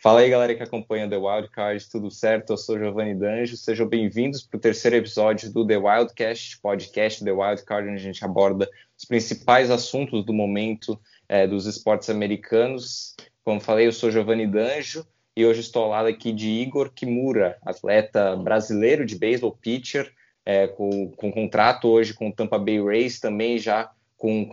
Fala aí, galera que acompanha The Wild Card, tudo certo? Eu sou Giovanni D'Anjo, sejam bem-vindos para o terceiro episódio do The Wildcast, podcast The Wild Card, onde a gente aborda os principais assuntos do momento dos esportes americanos. Como falei, eu sou Giovanni D'Anjo e hoje estou ao lado aqui de Igor Kimura, atleta brasileiro de beisebol, pitcher, com contrato hoje com o Tampa Bay Rays, também já com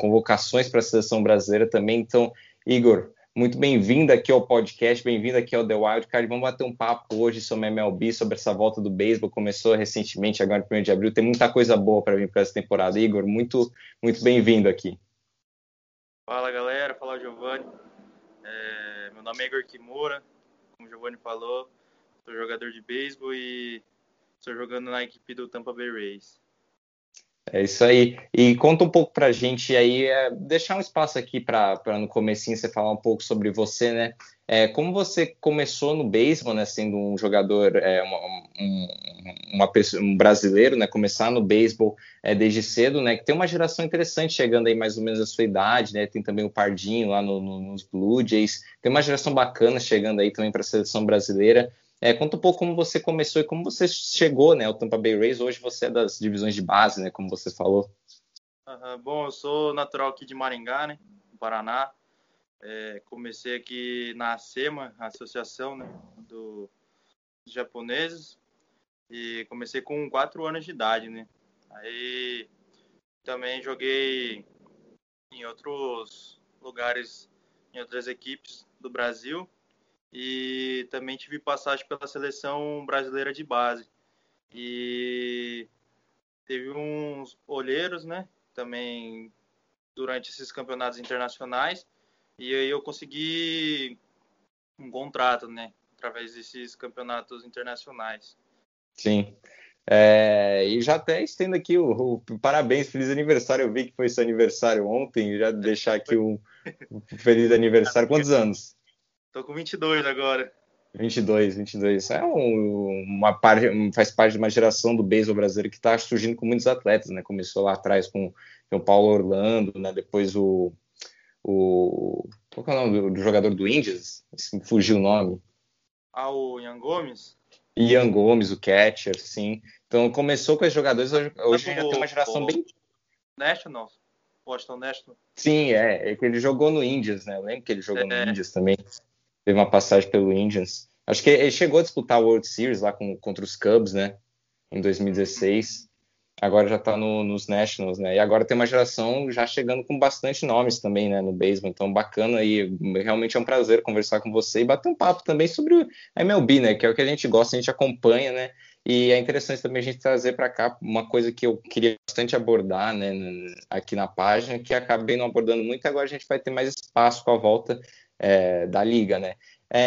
convocações para a seleção brasileira também. Então, Igor, muito bem-vindo aqui ao podcast, bem-vindo aqui ao The Wild Card. Vamos bater um papo hoje sobre MLB, sobre essa volta do beisebol. Começou recentemente, agora no 1º de abril. Tem muita coisa boa para vir para essa temporada. Igor, muito bem-vindo aqui. Fala, galera. Fala, Giovanni. Meu nome é Igor Kimura. Como o Giovanni falou, sou jogador de beisebol e estou jogando na equipe do Tampa Bay Rays. É isso aí, e conta um pouco pra gente aí, deixar um espaço aqui para no comecinho você falar um pouco sobre você, né? Como você começou no beisebol, né? Sendo um jogador, um brasileiro, né? Começar no beisebol desde cedo, né? Que tem uma geração interessante chegando aí mais ou menos da sua idade, né? Tem também o Pardinho lá nos Blue Jays, tem uma geração bacana chegando aí também para a seleção brasileira. Conta um pouco como você começou e como você chegou, né, ao Tampa Bay Rays. Hoje você é das divisões de base, né, como você falou. Bom, eu sou natural aqui de Maringá, né, no Paraná. Comecei aqui na ASEMA, a associação, né, dos japoneses. E comecei com 4 anos de idade, né. Aí também joguei em outros lugares, em outras equipes do Brasil. E também tive passagem pela seleção brasileira de base. E teve uns olheiros, né? Também durante esses campeonatos internacionais. E aí eu consegui um contrato, né? Através desses campeonatos internacionais. Sim. E já até estendo aqui o parabéns, feliz aniversário. Eu vi que foi seu aniversário ontem. Já deixar aqui um feliz aniversário. Quantos anos? Tô com 22 agora. 22. É faz parte de uma geração do beisebol brasileiro que está surgindo com muitos atletas, né? Começou lá atrás com o Paulo Orlando, né? Depois qual que é o nome do jogador do Indians? Fugiu o nome. Ah, o Ian Gomes? Ian Gomes, o catcher, sim. Então começou com os jogadores, hoje já tem uma geração bem... National. Postão National. Sim, é que ele jogou no Indians, né? Eu lembro que ele jogou no Indians também. Teve uma passagem pelo Indians. Acho que ele chegou a disputar a World Series lá contra os Cubs, né? Em 2016. Agora já tá nos Nationals, né? E agora tem uma geração já chegando com bastante nomes também, né? No beisebol. Então, bacana. E realmente é um prazer conversar com você e bater um papo também sobre a MLB, né? Que é o que a gente gosta, a gente acompanha, né? E é interessante também a gente trazer para cá uma coisa que eu queria bastante abordar, né? Aqui na página, que acabei não abordando muito. Agora a gente vai ter mais espaço com a volta da liga, né?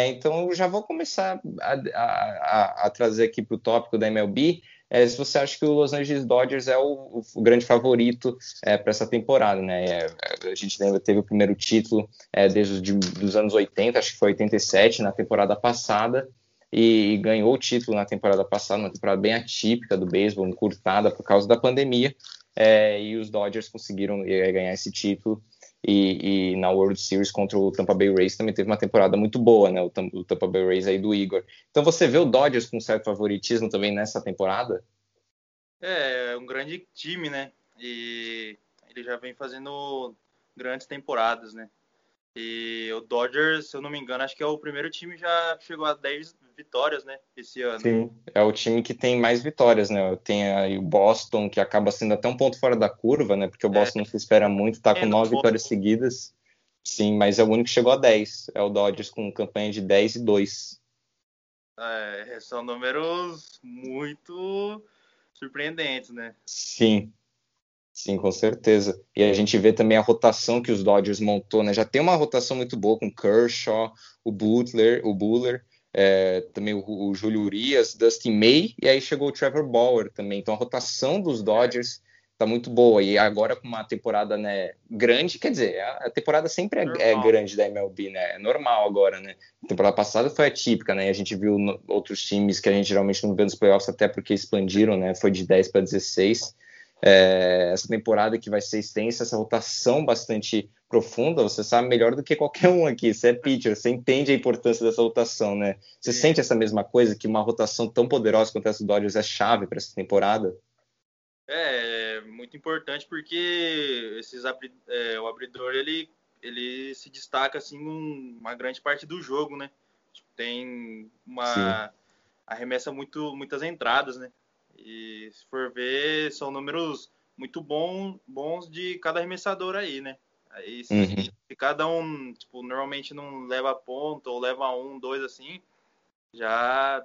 Então eu já vou começar a trazer aqui para o tópico da MLB. Se você acha que o Los Angeles Dodgers é o grande favorito para essa temporada, né? A gente lembra, teve o primeiro título desde os anos 80, acho que foi 87, na temporada passada, e ganhou o título na temporada passada, uma temporada bem atípica do beisebol, encurtada por causa da pandemia, e os Dodgers conseguiram ganhar esse título. E na World Series contra o Tampa Bay Rays também teve uma temporada muito boa, né? O Tampa Bay Rays aí do Igor. Então você vê o Dodgers com certo favoritismo também nessa temporada? É um grande time, né? E ele já vem fazendo grandes temporadas, né? E o Dodgers, se eu não me engano, acho que é o primeiro time que já chegou a 10 vitórias, né? Esse ano. Sim, é o time que tem mais vitórias, né? Tem aí o Boston, que acaba sendo até um ponto fora da curva, né? Porque o Boston não se espera muito, tá com 9 vitórias seguidas. Sim, mas é o único que chegou a 10. É o Dodgers com campanha de 10-2. São números muito surpreendentes, né? Sim. Sim, com certeza. E a gente vê também a rotação que os Dodgers montou, né? Já tem uma rotação muito boa com Kershaw, o Buehler, também o Julio Urias, Dustin May, e aí chegou o Trevor Bauer também. Então a rotação dos Dodgers tá muito boa. E agora com uma temporada, né, grande, quer dizer, a temporada sempre é grande da MLB, né? É normal agora, né? A temporada passada foi atípica, né? A gente viu outros times que a gente geralmente não vê nos playoffs, até porque expandiram, né? Foi de 10 para 16. Essa temporada que vai ser extensa, essa rotação bastante profunda, você sabe melhor do que qualquer um aqui. Você é pitcher, você entende a importância dessa rotação, né? Você sente essa mesma coisa, que uma rotação tão poderosa quanto essa do Dodgers é chave para essa temporada? É muito importante, porque o abridor ele se destaca assim uma grande parte do jogo, né? Tem arremessa muitas entradas, né? E se for ver, são números muito bons de cada arremessador aí, né? Aí, se cada um, normalmente não leva ponto, ou leva um, dois, assim, já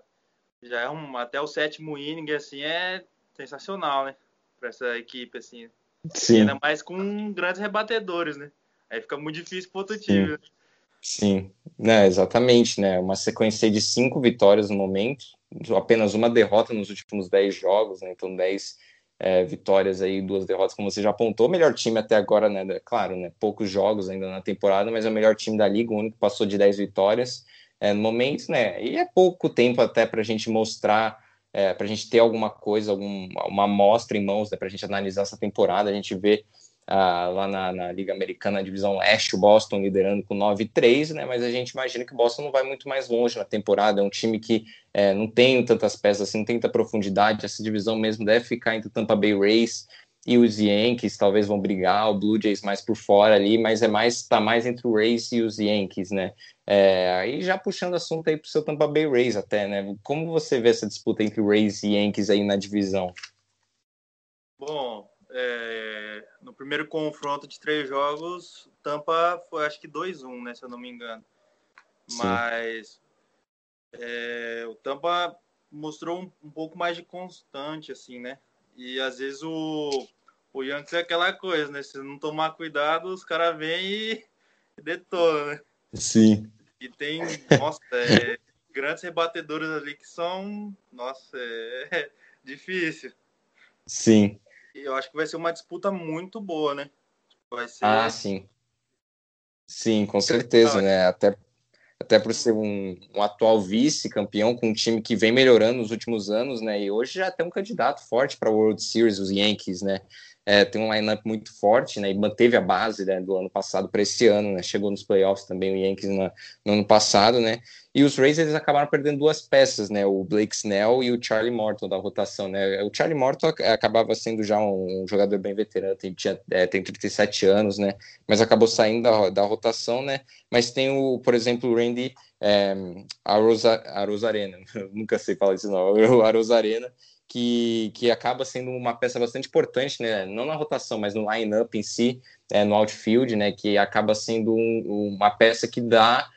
é até o sétimo inning, assim, é sensacional, né? Pra essa equipe, assim. Sim. Ainda mais com grandes rebatedores, né? Aí fica muito difícil pro outro time, né? Sim, exatamente, né? Uma sequência de 5 vitórias no momento, apenas uma derrota nos últimos 10 jogos, né? Então, 10... vitórias aí, 2 derrotas, como você já apontou. O melhor time até agora, né? Claro, né? Poucos jogos ainda na temporada, mas é o melhor time da Liga, o único que passou de 10 vitórias no momento, né? E é pouco tempo até pra gente mostrar, pra gente ter alguma coisa, uma amostra em mãos, né? Pra gente analisar essa temporada. A gente vê lá na Liga Americana, a divisão Leste, o Boston liderando com 9-3, né? Mas a gente imagina que o Boston não vai muito mais longe na temporada. É um time que não tem tantas peças assim, não tem tanta profundidade. Essa divisão mesmo deve ficar entre o Tampa Bay Rays e os Yankees, talvez vão brigar, o Blue Jays mais por fora ali, mas tá mais entre o Rays e os Yankees, né? Aí já puxando assunto aí pro seu Tampa Bay Rays até, né? Como você vê essa disputa entre o Rays e Yankees aí na divisão? Bom, no primeiro confronto de 3 jogos, Tampa foi, acho que 2-1, né, se eu não me engano. Sim. Mas o Tampa mostrou um pouco mais de constante, assim, né? E às vezes o Yankees é aquela coisa, né? Se não tomar cuidado, os caras vêm e detonam, né? Sim. E tem, nossa, grandes rebatedores ali que são, nossa, é difícil. Sim. Eu acho que vai ser uma disputa muito boa, né? Vai ser... Ah, sim. Sim, com certeza, né? Até por ser um atual vice-campeão com um time que vem melhorando nos últimos anos, né? E hoje já tem um candidato forte para a World Series, os Yankees, né? Tem um lineup muito forte, né? E manteve a base, né, do ano passado para esse ano, né? Chegou nos playoffs também o Yankees no ano passado, né? E os Rays, eles acabaram perdendo 2 peças, né? O Blake Snell e o Charlie Morton da rotação, né? O Charlie Morton acabava sendo já um jogador bem veterano, tem 37 anos, né? Mas acabou saindo da rotação, né? Mas tem, por exemplo, o Randy Arozarena. Nunca sei falar isso, não. O Arozarena. Que acaba sendo uma peça bastante importante, né? Não na rotação, mas no line-up em si, no outfield, né? Que acaba sendo uma peça que dá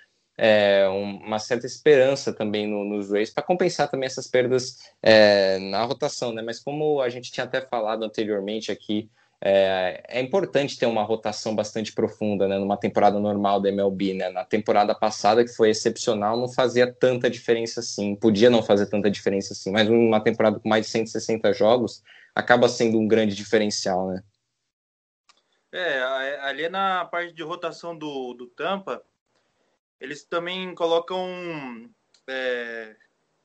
uma certa esperança também nos Rays, para compensar também essas perdas na rotação, né? Mas como a gente tinha até falado anteriormente aqui, é importante ter uma rotação bastante profunda, né, numa temporada normal da MLB, né? Na temporada passada, que foi excepcional, não fazia tanta diferença assim, podia não fazer tanta diferença assim, mas uma temporada com mais de 160 jogos acaba sendo um grande diferencial, né? Ali na parte de rotação do Tampa, eles também colocam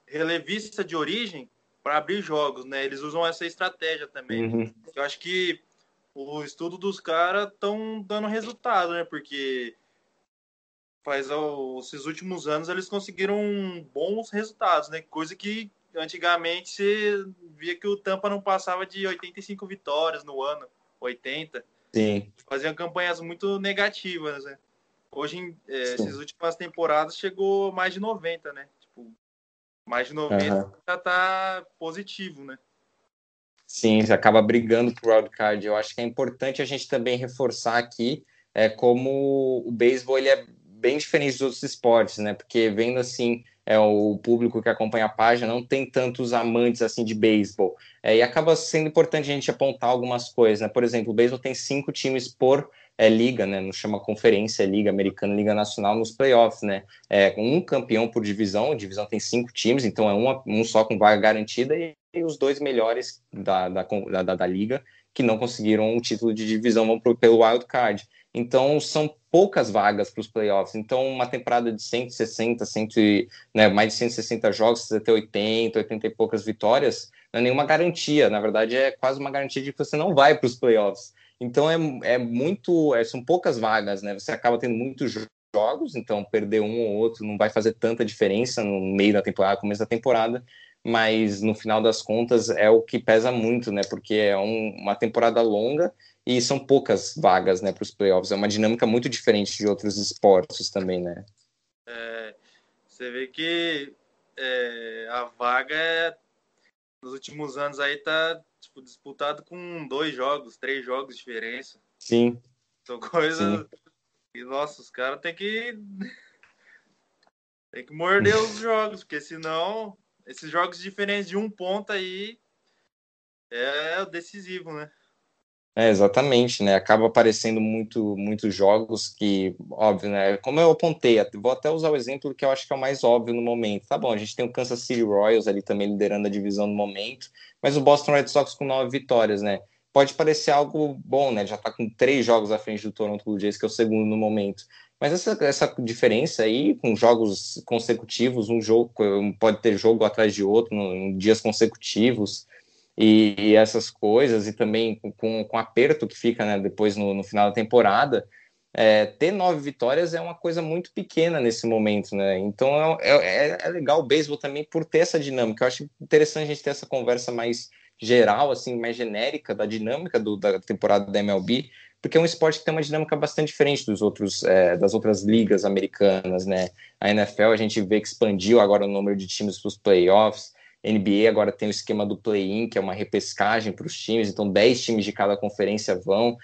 relevista de origem para abrir jogos, né? Eles usam essa estratégia também. Uhum. Eu acho que o estudo dos caras estão dando resultado, né? Porque esses últimos anos eles conseguiram bons resultados, né? Coisa que antigamente você via que o Tampa não passava de 85 vitórias no ano, 80. Sim. Faziam campanhas muito negativas, né? Hoje, essas últimas temporadas, chegou mais de 90, né? Mais de 90 já tá positivo, né? Sim, você acaba brigando pro Wild Card. Eu acho que é importante a gente também reforçar aqui como o beisebol ele é bem diferente dos outros esportes, né? Porque vendo assim, o público que acompanha a página não tem tantos amantes assim de beisebol. E acaba sendo importante a gente apontar algumas coisas, né? Por exemplo, o beisebol tem 5 times por liga, né? Não chama conferência, liga americana, liga nacional, nos playoffs, né? Um campeão por divisão, a divisão tem 5 times, então é um só com vaga garantida, e os 2 melhores da liga que não conseguiram o título de divisão vão pelo Wild Card. Então, são poucas vagas para os playoffs. Então, uma temporada de 160 jogos, você ter 80, 80 e poucas vitórias, não é nenhuma garantia. Na verdade, é quase uma garantia de que você não vai para os playoffs. Então são poucas vagas, né? Você acaba tendo muitos jogos, então perder um ou outro não vai fazer tanta diferença no meio da temporada, começo da temporada, mas no final das contas é o que pesa muito, né? Porque é uma temporada longa e são poucas vagas, né, para os playoffs. É uma dinâmica muito diferente de outros esportes também, né? Você vê que a vaga nos últimos anos aí tá tipo, disputado com 2 jogos, 3 jogos de diferença. Sim. São coisas. Sim. E nossa, os caras tem que morder os jogos, porque senão esses jogos de diferença de um ponto aí é o decisivo, né? Exatamente, né? Acaba aparecendo muitos jogos que, óbvio, né? Como eu apontei, vou até usar o exemplo que eu acho que é o mais óbvio no momento. Tá bom, a gente tem o Kansas City Royals ali também liderando a divisão no momento, mas o Boston Red Sox com 9 vitórias, né? Pode parecer algo bom, né? Já tá com 3 jogos à frente do Toronto Blue Jays, que é o segundo no momento. Mas essa diferença aí, com jogos consecutivos, um jogo pode ter jogo atrás de outro, em dias consecutivos, e essas coisas, e também com o aperto que fica, né, depois no final da temporada, ter 9 vitórias é uma coisa muito pequena nesse momento, né? Então é legal o beisebol também por ter essa dinâmica. Eu acho interessante a gente ter essa conversa mais geral, assim, mais genérica da dinâmica da temporada da MLB, porque é um esporte que tem uma dinâmica bastante diferente das outras ligas americanas, né? A NFL a gente vê que expandiu agora o número de times para os playoffs, NBA agora tem o esquema do play-in, que é uma repescagem para os times, então 10 times de cada conferência vão,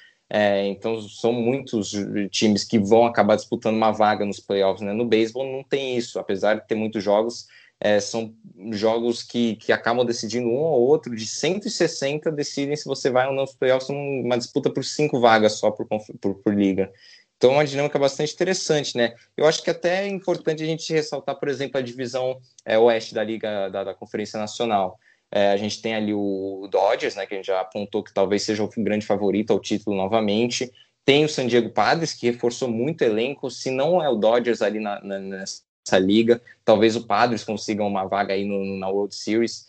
então são muitos times que vão acabar disputando uma vaga nos playoffs, né? No beisebol não tem isso, apesar de ter muitos jogos, são jogos que acabam decidindo um ou outro, de 160 decidem se você vai ou não nos playoffs, uma disputa por 5 vagas só por liga. Então é uma dinâmica bastante interessante, né? Eu acho que até é importante a gente ressaltar, por exemplo, a divisão oeste da Liga da Conferência Nacional. A gente tem ali o Dodgers, né, que a gente já apontou que talvez seja o grande favorito ao título novamente. Tem o San Diego Padres, que reforçou muito o elenco. Se não é o Dodgers ali nessa liga, talvez o Padres consiga uma vaga aí na World Series.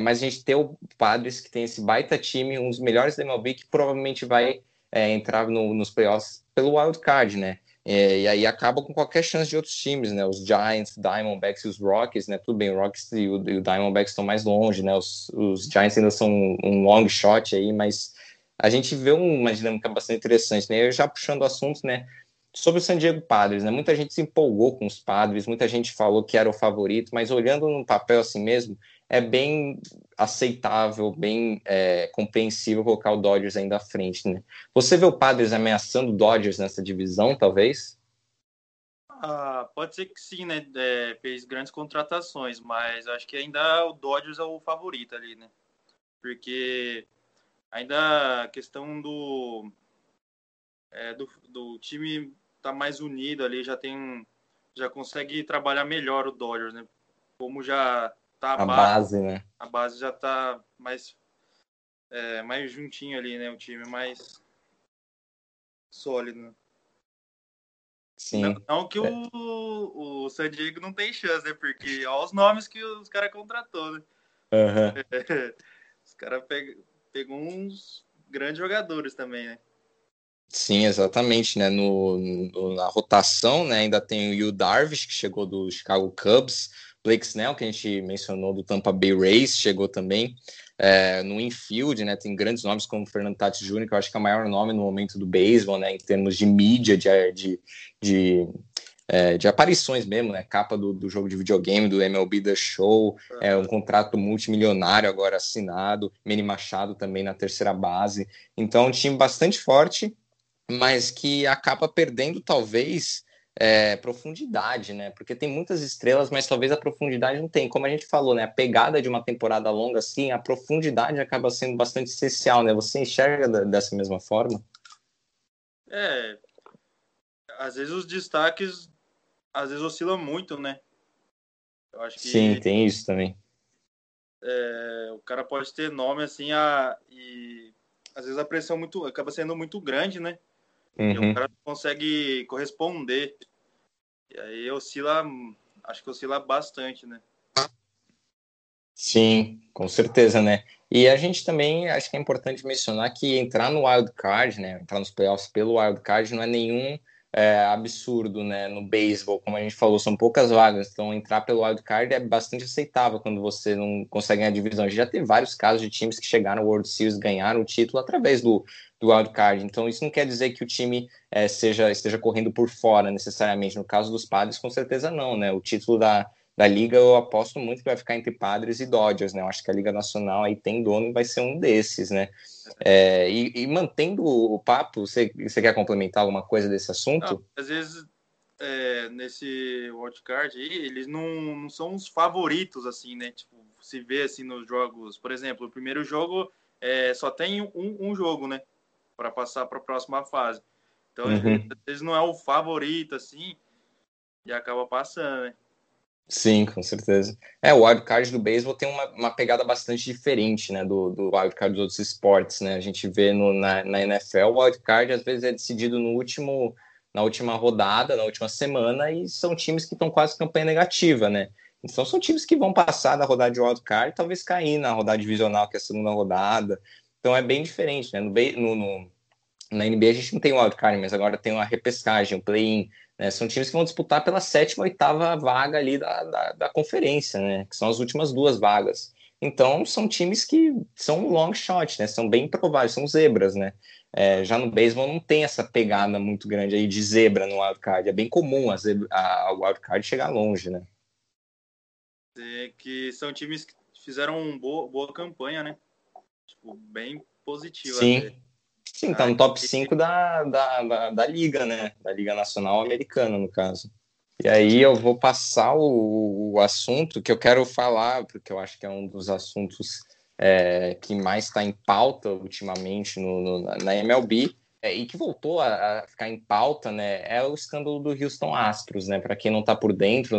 Mas a gente tem o Padres, que tem esse baita time, um dos melhores da MLB, que provavelmente vai entrar nos playoffs pelo Wild Card, né? E aí acaba com qualquer chance de outros times, né? Os Giants, Diamondbacks e os Rockies, né? Tudo bem, o Rockies e o Diamondbacks estão mais longe, né? Os Giants ainda são um long shot aí, mas a gente vê uma dinâmica bastante interessante, né? Eu já puxando o assunto, né? Sobre o San Diego Padres, né? Muita gente se empolgou com os Padres, muita gente falou que era o favorito, mas olhando no papel assim mesmo, é bem aceitável, bem compreensível colocar o Dodgers ainda à frente, né? Você vê o Padres ameaçando o Dodgers nessa divisão, talvez? Pode ser que sim, né? Fez grandes contratações, mas acho que ainda o Dodgers é o favorito ali, né? Porque ainda a questão do time tá mais unido ali, já consegue trabalhar melhor o Dodgers, né? Como já tá a base, né? A base já tá mais juntinho ali, né? O time mais sólido, né? Sim. Não que o San Diego não tem chance, né? Porque olha os nomes que os caras contratou, né? Uhum. Os caras pegou uns grandes jogadores também, né? Sim, exatamente, né? Na rotação, né? Ainda tem o Yu Darvish, que chegou do Chicago Cubs, Blake Snell, que a gente mencionou, do Tampa Bay Rays, chegou também. No infield, né? Tem grandes nomes como o Fernando Tatis Jr., que eu acho que é o maior nome no momento do beisebol, né? Em termos de mídia, de aparições mesmo, né? Capa do jogo de videogame, do MLB The Show, um contrato multimilionário agora assinado, Manny Machado também na terceira base. Então, um time bastante forte, mas que acaba perdendo, talvez, profundidade, né? Porque tem muitas estrelas, mas talvez a profundidade não tem. Como a gente falou, né? A pegada de uma temporada longa, assim, a profundidade acaba sendo bastante essencial, né? Você enxerga dessa mesma forma? Às vezes os destaques, às vezes oscilam muito, né? Eu acho que sim, tem isso também. O cara pode ter nome, assim, e às vezes a pressão acaba sendo muito grande, né? Uhum. E o cara não consegue corresponder. E aí oscila, acho que oscila bastante, né? Sim, com certeza, né? E a gente também, acho que é importante mencionar que entrar no wild card, né, entrar nos playoffs pelo wild card não é nenhum absurdo, né? No beisebol, como a gente falou, são poucas vagas, então entrar pelo wild card é bastante aceitável quando você não consegue ganhar divisão. A gente já teve vários casos de times que chegaram ao World Series, ganharam o título através do wild card, então isso não quer dizer que o time esteja correndo por fora necessariamente. No caso dos Padres, com certeza não, né? O título da Liga, eu aposto muito que vai ficar entre Padres e Dodgers, né? Eu acho que a Liga Nacional aí tem dono e vai ser um desses, né? E mantendo o papo, você quer complementar alguma coisa desse assunto? Não, às vezes, nesse wildcard aí, eles não são os favoritos, assim, né? Tipo, se vê, assim, nos jogos. Por exemplo, o primeiro jogo só tem um jogo, né? Para passar para a próxima fase. Então, às vezes, não é o favorito, assim, e acaba passando, né? Sim, com certeza. O wildcard do beisebol tem uma pegada bastante diferente, né, do wildcard dos outros esportes, né? A gente vê na NFL, o wildcard às vezes é decidido na última rodada, na última semana, e são times que estão quase campanha negativa, né? Então são times que vão passar da rodada de wildcard, talvez cair na rodada divisional, que é a segunda rodada. Então é bem diferente, né? Na NBA a gente não tem o wildcard, mas agora tem uma repescagem, um play-in. São times que vão disputar pela sétima, oitava vaga ali da conferência, né? Que são as últimas duas vagas. Então, são times que são long shot, né? São bem prováveis, são zebras, né? Já no beisebol não tem essa pegada muito grande aí de zebra no wildcard. É bem comum a wildcard chegar longe, né? Que são times que fizeram boa campanha, né? Tipo, bem positiva. Sim. Até. Sim, tá no top 5 da Liga, né? Da Liga Nacional Americana, no caso. E aí eu vou passar o assunto que eu quero falar, porque eu acho que é um dos assuntos que mais está em pauta ultimamente na MLB, e que voltou a ficar em pauta, né? É o escândalo do Houston Astros, né? Para quem não tá por dentro,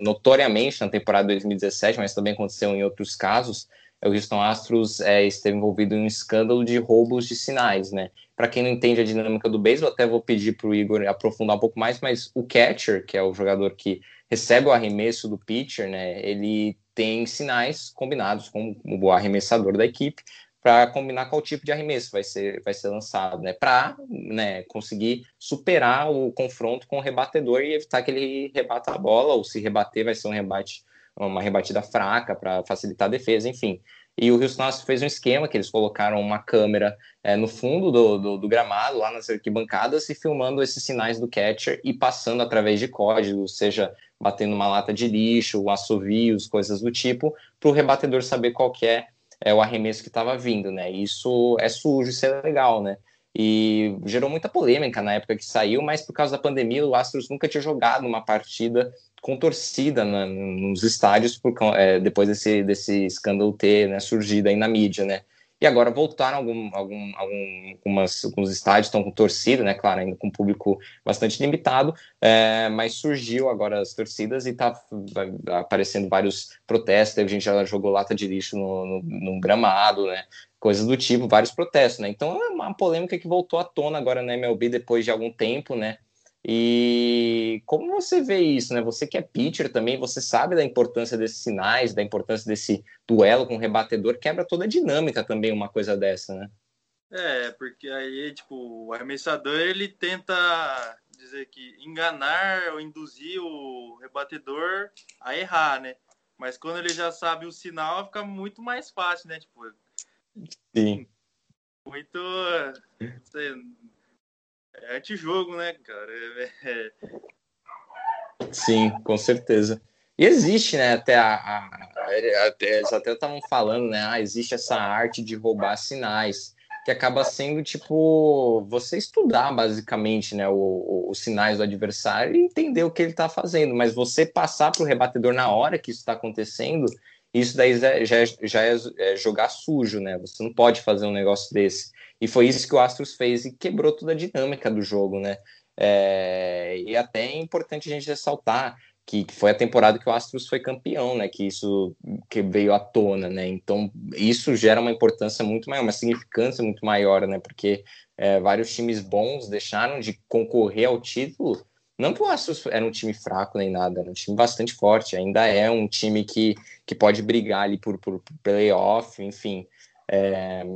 notoriamente na temporada 2017, mas também aconteceu em outros casos, o Houston Astros esteve envolvido em um escândalo de roubos de sinais, né? Para quem não entende a dinâmica do beisebol, até vou pedir para o Igor aprofundar um pouco mais, mas o catcher, que é o jogador que recebe o arremesso do pitcher, né? Ele tem sinais combinados com o arremessador da equipe para combinar qual tipo de arremesso vai ser lançado, né? Para, né, conseguir superar o confronto com o rebatedor e evitar que ele rebata a bola, ou se rebater vai ser um rebate, uma rebatida fraca para facilitar a defesa, enfim. E o Houston Astros fez um esquema que eles colocaram uma câmera no fundo do gramado, lá nas arquibancadas, e filmando esses sinais do catcher e passando através de código, ou seja, batendo uma lata de lixo, assovios, coisas do tipo, para o rebatedor saber qual que é o arremesso que estava vindo, né? Isso é sujo, isso é legal, né? E gerou muita polêmica na época que saiu, mas por causa da pandemia o Astros nunca tinha jogado uma partida com torcida nos estádios depois desse escândalo ter, né, surgido aí na mídia, né? E agora voltaram alguns estádios estão com torcida, né? Claro, ainda com um público bastante limitado, mas surgiu agora as torcidas e tá aparecendo vários protestos, a gente já jogou lata de lixo no gramado, né? Coisas do tipo, vários protestos, né? Então é uma polêmica que voltou à tona agora na MLB depois de algum tempo, né? E como você vê isso, né? Você que é pitcher também, você sabe da importância desses sinais, da importância desse duelo com o rebatedor, quebra toda a dinâmica também uma coisa dessa, né? Porque aí, tipo, o arremessador, ele tenta dizer que enganar ou induzir o rebatedor a errar, né? Mas quando ele já sabe o sinal, fica muito mais fácil, né? Tipo, sim. Muito... não sei, é antijogo, né, cara? Sim, com certeza. E existe, né, eles até estavam falando, né, existe essa arte de roubar sinais, que acaba sendo, tipo, você estudar, basicamente, né, os sinais do adversário e entender o que ele tá fazendo, mas você passar pro rebatedor na hora que isso tá acontecendo, isso daí já é jogar sujo, né? Você não pode fazer um negócio desse. E foi isso que o Astros fez e quebrou toda a dinâmica do jogo, né? E até é importante a gente ressaltar que foi a temporada que o Astros foi campeão, né? Que isso que veio à tona, né? Então, isso gera uma importância muito maior, uma significância muito maior, né? Porque vários times bons deixaram de concorrer ao título Não que o Astros era um time fraco nem nada, era um time bastante forte, ainda é um time que pode brigar ali por playoff, enfim,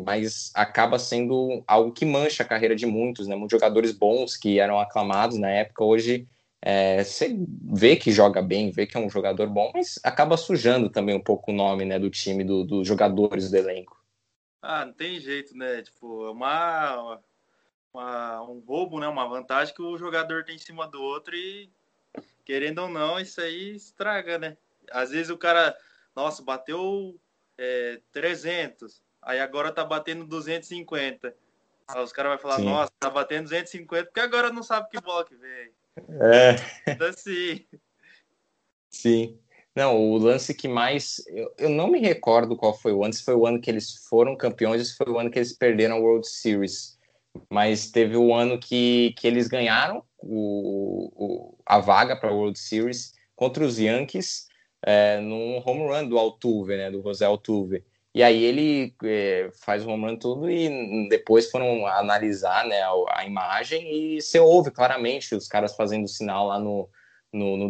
mas acaba sendo algo que mancha a carreira de muitos, né? Muitos jogadores bons que eram aclamados na época, hoje você vê que joga bem, vê que é um jogador bom, mas acaba sujando também um pouco o nome, né, do time, dos jogadores, do elenco. Ah, não tem jeito, né? Tipo, é um roubo, né? Uma vantagem que o jogador tem em cima do outro e, querendo ou não, isso aí estraga, né? Às vezes o cara, nossa, bateu 300, aí agora tá batendo 250. Aí os caras vão falar, sim, nossa, tá batendo 250 porque agora não sabe que bola que vem. Então, sim. Sim. Não, o lance que mais... Eu não me recordo qual foi o ano. Se foi o ano que eles foram campeões, se foi o ano que eles perderam a World Series. Mas teve o ano que eles ganharam a vaga para a World Series contra os Yankees, num home run do Altuve, né, do José Altuve. E aí ele faz o home run tudo e depois foram analisar, né, a imagem e você ouve claramente os caras fazendo sinal lá no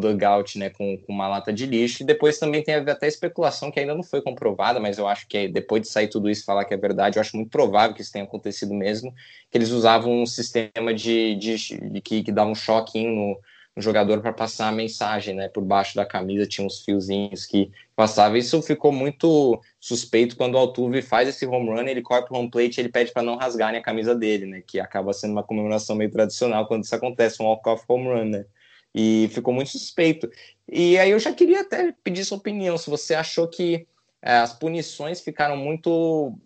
dugout, né, com uma lata de lixo. E depois também tem até especulação que ainda não foi comprovada, mas eu acho que depois de sair tudo isso, falar que é verdade, eu acho muito provável que isso tenha acontecido mesmo, que eles usavam um sistema que dava um choquinho no jogador para passar a mensagem, né, por baixo da camisa tinha uns fiozinhos que passavam. Isso ficou muito suspeito quando o Altuve faz esse home run, ele corre pro home plate e ele pede para não rasgarem a camisa dele, né, que acaba sendo uma comemoração meio tradicional quando isso acontece, um walk-off home run, né. E ficou muito suspeito. E aí eu já queria até pedir sua opinião, se você achou que as punições ficaram muito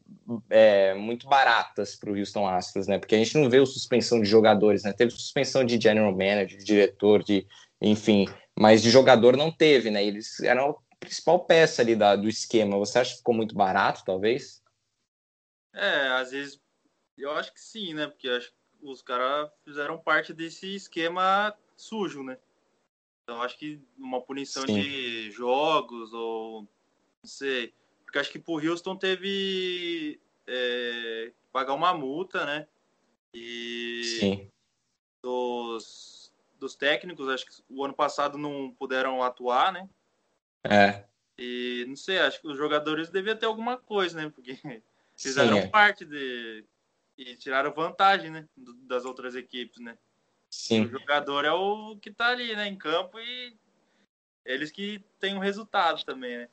baratas para o Houston Astros, né? Porque a gente não vê suspensão de jogadores, né? Teve suspensão de general manager, de diretor, enfim, mas de jogador não teve, né? Eles eram a principal peça ali do esquema. Você acha que ficou muito barato, talvez? Às vezes eu acho que sim, né? Porque eu acho que os caras fizeram parte desse esquema sujo, né? Então acho que uma punição, sim, de jogos ou não sei, porque acho que pro Houston teve pagar uma multa, né? E sim, dos técnicos, acho que o ano passado não puderam atuar, né? E não sei, acho que os jogadores deviam ter alguma coisa, né? Porque fizeram parte e tiraram vantagem, né? Das outras equipes, né? Sim. O jogador é o que tá ali, né, em campo, e eles que tem um resultado também, né?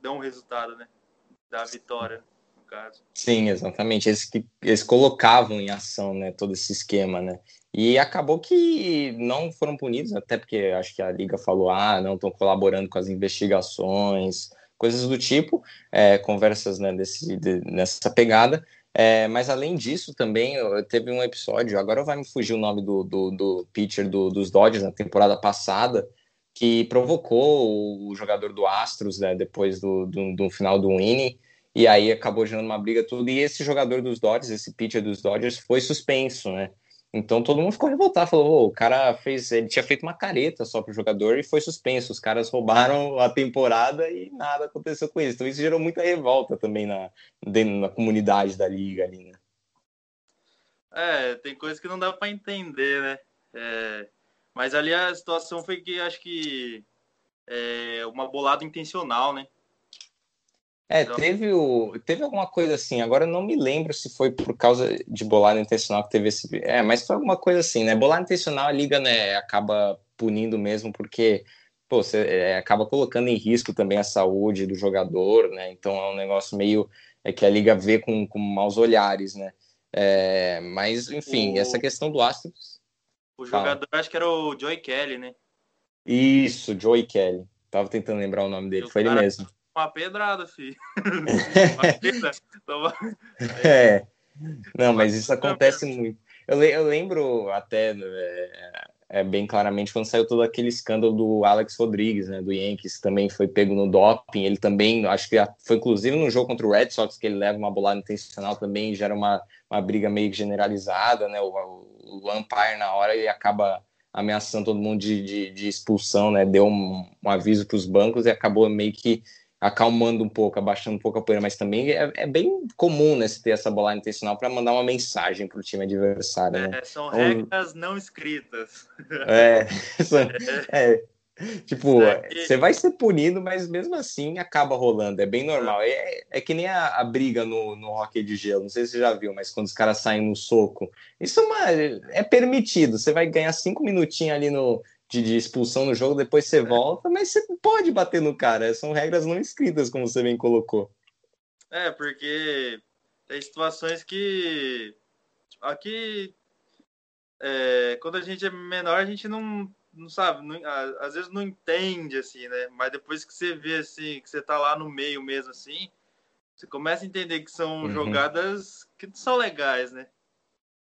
Dão um resultado, né? Da vitória, no caso. Sim, exatamente. Eles colocavam em ação, né, todo esse esquema, né? E acabou que não foram punidos, até porque acho que a Liga falou, não estão colaborando com as investigações, coisas do tipo, conversas, né, nessa pegada. Mas além disso também teve um episódio, agora vai me fugir o nome do pitcher dos Dodgers na temporada passada, que provocou o jogador do Astros, né, depois do final do inning, e aí acabou gerando uma briga tudo, e esse jogador dos Dodgers, esse pitcher dos Dodgers, foi suspenso, né? Então todo mundo ficou revoltado, falou, o cara ele tinha feito uma careta só pro jogador e foi suspenso, os caras roubaram a temporada e nada aconteceu com isso. Então isso gerou muita revolta também na comunidade da liga ali, né? Tem coisa que não dá para entender, né? Mas ali a situação foi que acho que uma bolada intencional, né? Teve alguma coisa assim, agora eu não me lembro se foi por causa de bolada intencional que teve esse... mas foi alguma coisa assim, né? Bolada intencional a liga, né, acaba punindo mesmo, porque, pô, você acaba colocando em risco também a saúde do jogador, né? Então é um negócio meio... que a liga vê com maus olhares, né? Mas, enfim, essa questão do Astros... O jogador, acho que era o Joey Kelly, né? Isso, Joey Kelly. Tava tentando lembrar o nome dele, foi ele mesmo. Uma pedrada, filho. Uma pedrada. Não, mas isso acontece muito. Eu lembro até bem claramente quando saiu todo aquele escândalo do Alex Rodrigues, né, do Yankees, que também foi pego no doping. Ele também, acho que foi inclusive no jogo contra o Red Sox que ele leva uma bolada intencional também, gera uma briga meio que generalizada, né? O umpire na hora e acaba ameaçando todo mundo de expulsão, né? Deu um aviso para os bancos e acabou meio que acalmando um pouco, abaixando um pouco a poeira, mas também é bem comum, né, se ter essa bolada intencional para mandar uma mensagem pro time adversário. É, né? São regras não escritas. Tipo, você vai ser punido, mas mesmo assim acaba rolando, é bem normal. É que nem a briga no hóquei de gelo, não sei se você já viu, mas quando os caras saem no soco, isso é permitido, você vai ganhar 5 minutinhos ali de expulsão no jogo, depois você volta, mas você pode bater no cara, são regras não escritas, como você bem colocou. É, porque tem situações que aqui, quando a gente é menor, a gente não sabe, às vezes não entende, assim, né? Mas depois que você vê, assim, que você tá lá no meio mesmo, assim, você começa a entender que são jogadas que não são legais, né?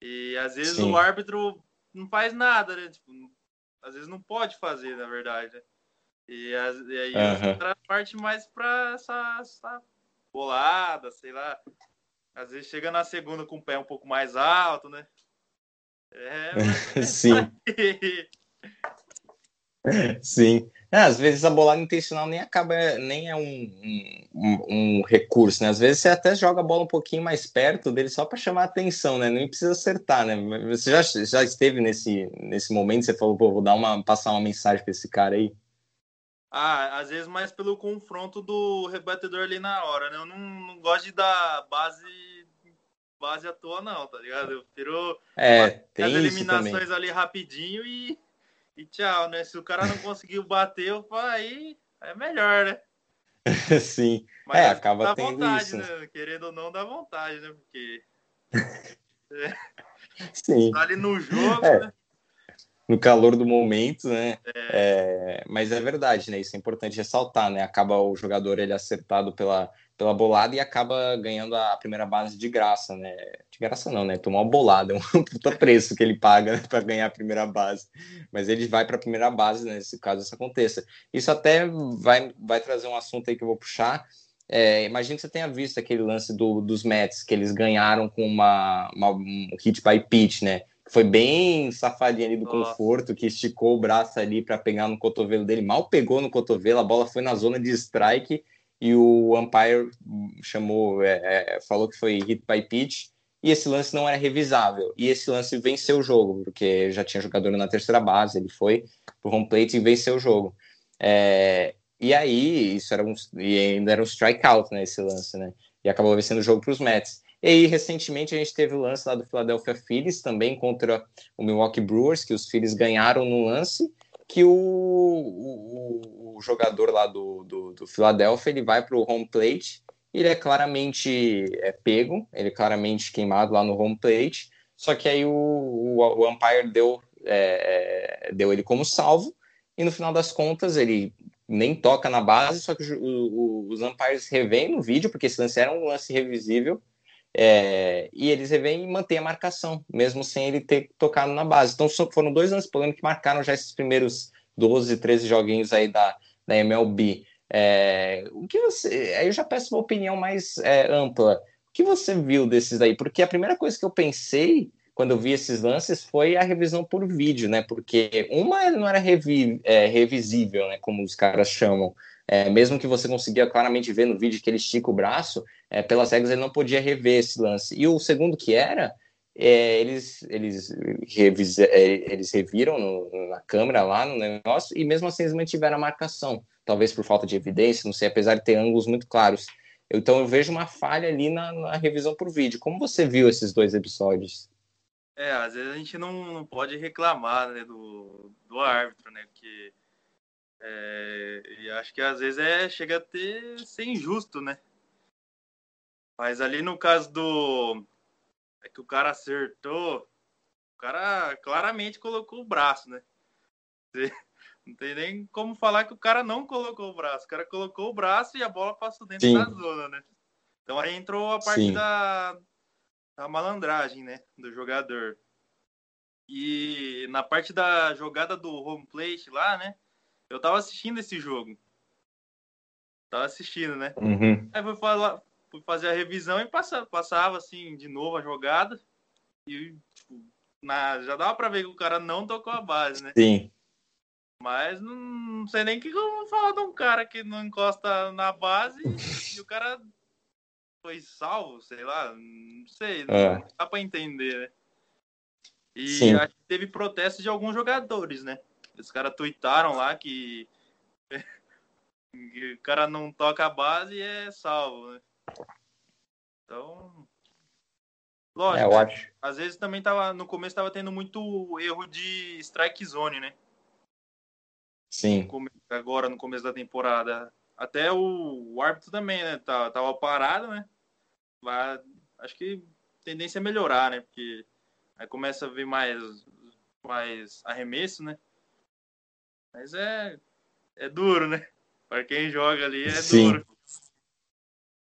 E às vezes o árbitro não faz nada, né? Tipo, às vezes não pode fazer, na verdade, né? E aí a parte mais pra essa bolada, sei lá. Às vezes chega na segunda com o pé um pouco mais alto, né? Sim. Sim, às vezes a bolada intencional nem é um recurso, né? Às vezes você até joga a bola um pouquinho mais perto dele só para chamar a atenção, né? Nem precisa acertar, né? Você já esteve nesse momento, você falou, pô, vou passar uma mensagem para esse cara aí? Ah, às vezes mais pelo confronto do rebatedor ali na hora, né? Eu não gosto de dar base à toa, não, tá ligado? Eu tiro as eliminações ali rapidinho e tchau, né? Se o cara não conseguiu bater, eu falo, aí é melhor, né? Sim. Mas acaba dá tendo vontade, isso. Né? Querendo ou não, dá vontade, né? Porque... Sim. Tá ali no jogo, né? No calor do momento, né? Mas é verdade, né? Isso é importante ressaltar, né? Acaba o jogador, ele acertado pela bolada e acaba ganhando a primeira base de graça, né? De graça não, né? Tomar uma bolada, é um puta preço que ele paga, né, para ganhar a primeira base. Mas ele vai para a primeira base, né, nesse caso isso aconteça. Isso até vai trazer um assunto aí que eu vou puxar. Imagina que você tenha visto aquele lance dos Mets, que eles ganharam com um hit by pitch, né? Foi bem safadinho ali do conforto, que esticou o braço ali para pegar no cotovelo dele. Mal pegou no cotovelo, a bola foi na zona de strike e o umpire falou que foi hit by pitch, e esse lance não era revisável, e esse lance venceu o jogo, porque já tinha jogador na terceira base, ele foi pro home plate e venceu o jogo. E aí, e ainda era um strikeout, né, esse lance, né, e acabou vencendo o jogo pros Mets. E aí, recentemente, a gente teve o lance lá do Philadelphia Phillies, também contra o Milwaukee Brewers, que os Phillies ganharam no lance, que o jogador lá do Philadelphia, ele vai para o home plate, ele é claramente pego, ele é claramente queimado lá no home plate, só que aí o umpire deu ele como salvo, e no final das contas ele nem toca na base, só que os umpires revêem no vídeo, porque esse lance era um lance revisível, e eles revêm e mantêm a marcação, mesmo sem ele ter tocado na base. Então foram 2 lances polêmicos que marcaram já esses primeiros 12, 13 joguinhos aí da MLB. Aí eu já peço uma opinião mais ampla. O que você viu desses aí? Porque a primeira coisa que eu pensei quando eu vi esses lances foi a revisão por vídeo, né? Porque uma não era revisível, né? Como os caras chamam. Mesmo que você conseguia claramente ver no vídeo que ele estica o braço, pelas regras ele não podia rever esse lance. E o segundo que era, eles reviram na câmera lá no negócio e mesmo assim eles mantiveram a marcação. Talvez por falta de evidência, não sei, apesar de ter ângulos muito claros. Então eu vejo uma falha ali na revisão por vídeo. Como você viu esses 2 episódios? Às vezes a gente não pode reclamar, né, do árbitro, né, porque... e acho que às vezes chega a ser injusto, né? Mas ali no caso do... que o cara acertou, o cara claramente colocou o braço, né? Não tem nem como falar que o cara não colocou o braço. O cara colocou o braço e a bola passou dentro da zona, né? Então aí entrou a parte da malandragem, né, do jogador. E na parte da jogada do home plate lá, né? Eu tava assistindo esse jogo. Tava assistindo, né? Uhum. Aí fui fazer a revisão e passava assim, de novo a jogada. E, tipo, já dava pra ver que o cara não tocou a base, né? Sim. Mas não sei nem o que eu vou falar de um cara que não encosta na base e o cara foi salvo, sei lá, não sei, não dá pra entender, né? E sim, acho que teve protesto de alguns jogadores, né? Os caras tuitaram lá que o cara não toca a base e é salvo, né? Então, lógico, eu acho. Às vezes também tava, no começo tava tendo muito erro de strike zone, né? Sim. Agora, no começo da temporada. Até o árbitro também, né? Tava parado, né? Mas acho que a tendência é melhorar, né? Porque aí começa a vir mais arremesso, né? Mas é duro, né? Para quem joga ali, é sim, duro.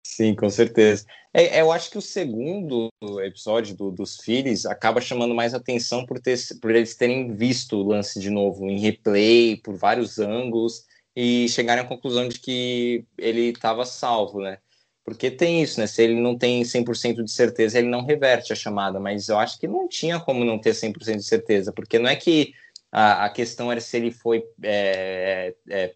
Sim, com certeza. Eu acho que o segundo episódio dos Phillies acaba chamando mais atenção por eles terem visto o lance de novo em replay, por vários ângulos, e chegarem à conclusão de que ele estava salvo, né? Porque tem isso, né? Se ele não tem 100% de certeza, ele não reverte a chamada, mas eu acho que não tinha como não ter 100% de certeza, porque não é que a questão era se ele foi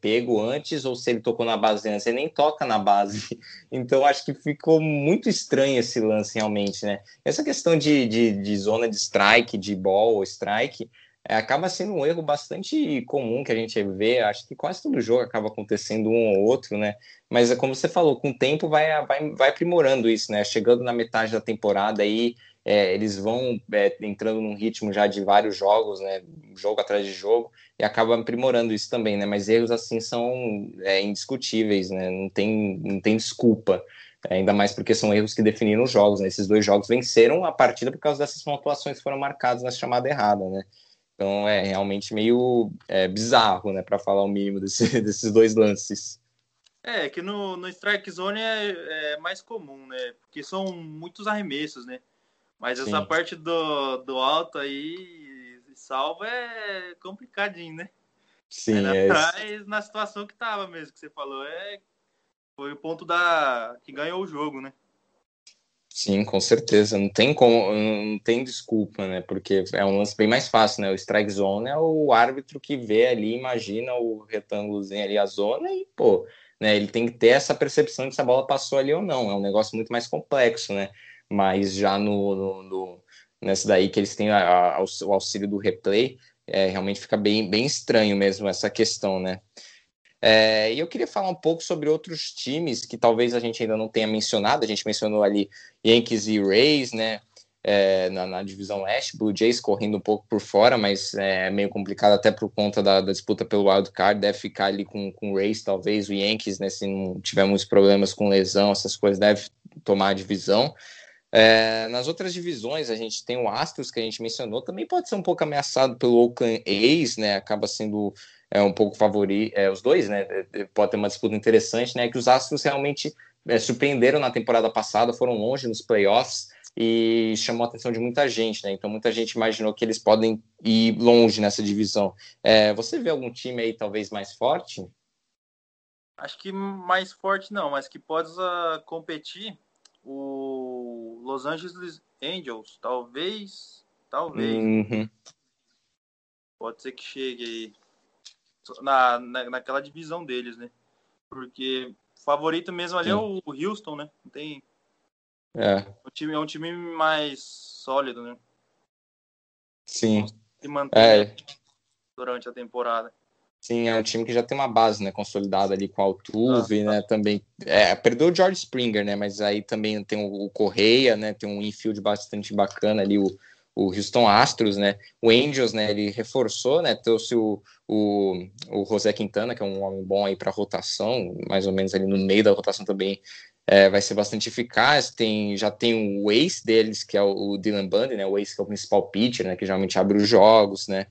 pego antes ou se ele tocou na base antes, ele nem toca na base, então acho que ficou muito estranho esse lance realmente, né? Essa questão de zona de strike, de ball ou strike, acaba sendo um erro bastante comum que a gente vê, acho que quase todo jogo acaba acontecendo um ou outro, né? Mas como você falou, com o tempo vai aprimorando isso, né? Chegando na metade da temporada aí, eles vão entrando num ritmo já de vários jogos, né? Jogo atrás de jogo, e acaba aprimorando isso também, né? Mas erros assim são indiscutíveis, né? Não tem desculpa. Ainda mais porque são erros que definiram os jogos, né? Esses dois jogos venceram a partida por causa dessas pontuações que foram marcadas na chamada errada, né? Então é realmente meio bizarro, né, para falar o mínimo desses dois lances. É que no strike zone é mais comum, né, porque são muitos arremessos, né, mas sim, essa parte do alto aí, salvo, é complicadinho, né. Sim, atrás, na situação que tava mesmo, que você falou, foi o ponto que ganhou o jogo, né. Sim, com certeza, não tem desculpa, né, porque é um lance bem mais fácil, né, o strike zone é o árbitro que vê ali, imagina o retângulozinho ali, a zona, e, pô, né, ele tem que ter essa percepção de se a bola passou ali ou não, é um negócio muito mais complexo, né, mas já nessa daí que eles têm o auxílio do replay, realmente fica bem, bem estranho mesmo essa questão, né. E eu queria falar um pouco sobre outros times que talvez a gente ainda não tenha mencionado. A gente mencionou ali Yankees e Rays, né, na divisão leste, Blue Jays correndo um pouco por fora, mas é meio complicado até por conta da disputa pelo Wild Card, deve ficar ali com o Rays, talvez o Yankees, né, se não tiver muitos problemas com lesão, essas coisas, deve tomar a divisão. Nas outras divisões a gente tem o Astros, que a gente mencionou, também pode ser um pouco ameaçado pelo Oakland A's, né, acaba sendo um pouco favorito, os dois, né, pode ter uma disputa interessante, né, que os Astros realmente surpreenderam na temporada passada, foram longe nos playoffs e chamou a atenção de muita gente, né, então muita gente imaginou que eles podem ir longe nessa divisão. Você vê algum time aí talvez mais forte? Acho que mais forte não, mas que pode competir o Los Angeles Angels, talvez, uhum, pode ser que chegue aí naquela divisão deles, né, porque favorito mesmo ali, sim, é o Houston, né, não tem, é um time mais sólido, né, sim, se mantém durante a temporada. Sim, é um time que já tem uma base, né, consolidada ali com a Altuve, né, também, perdeu o George Springer, né, mas aí também tem o Correia, né, tem um infield bastante bacana ali, o Houston Astros, né, o Angels, né, ele reforçou, né, trouxe o José Quintana, que é um homem bom aí para rotação, mais ou menos ali no meio da rotação também, vai ser bastante eficaz, já tem o ace deles, que é o Dylan Bundy, né, o ace que é o principal pitcher, né, que geralmente abre os jogos, né.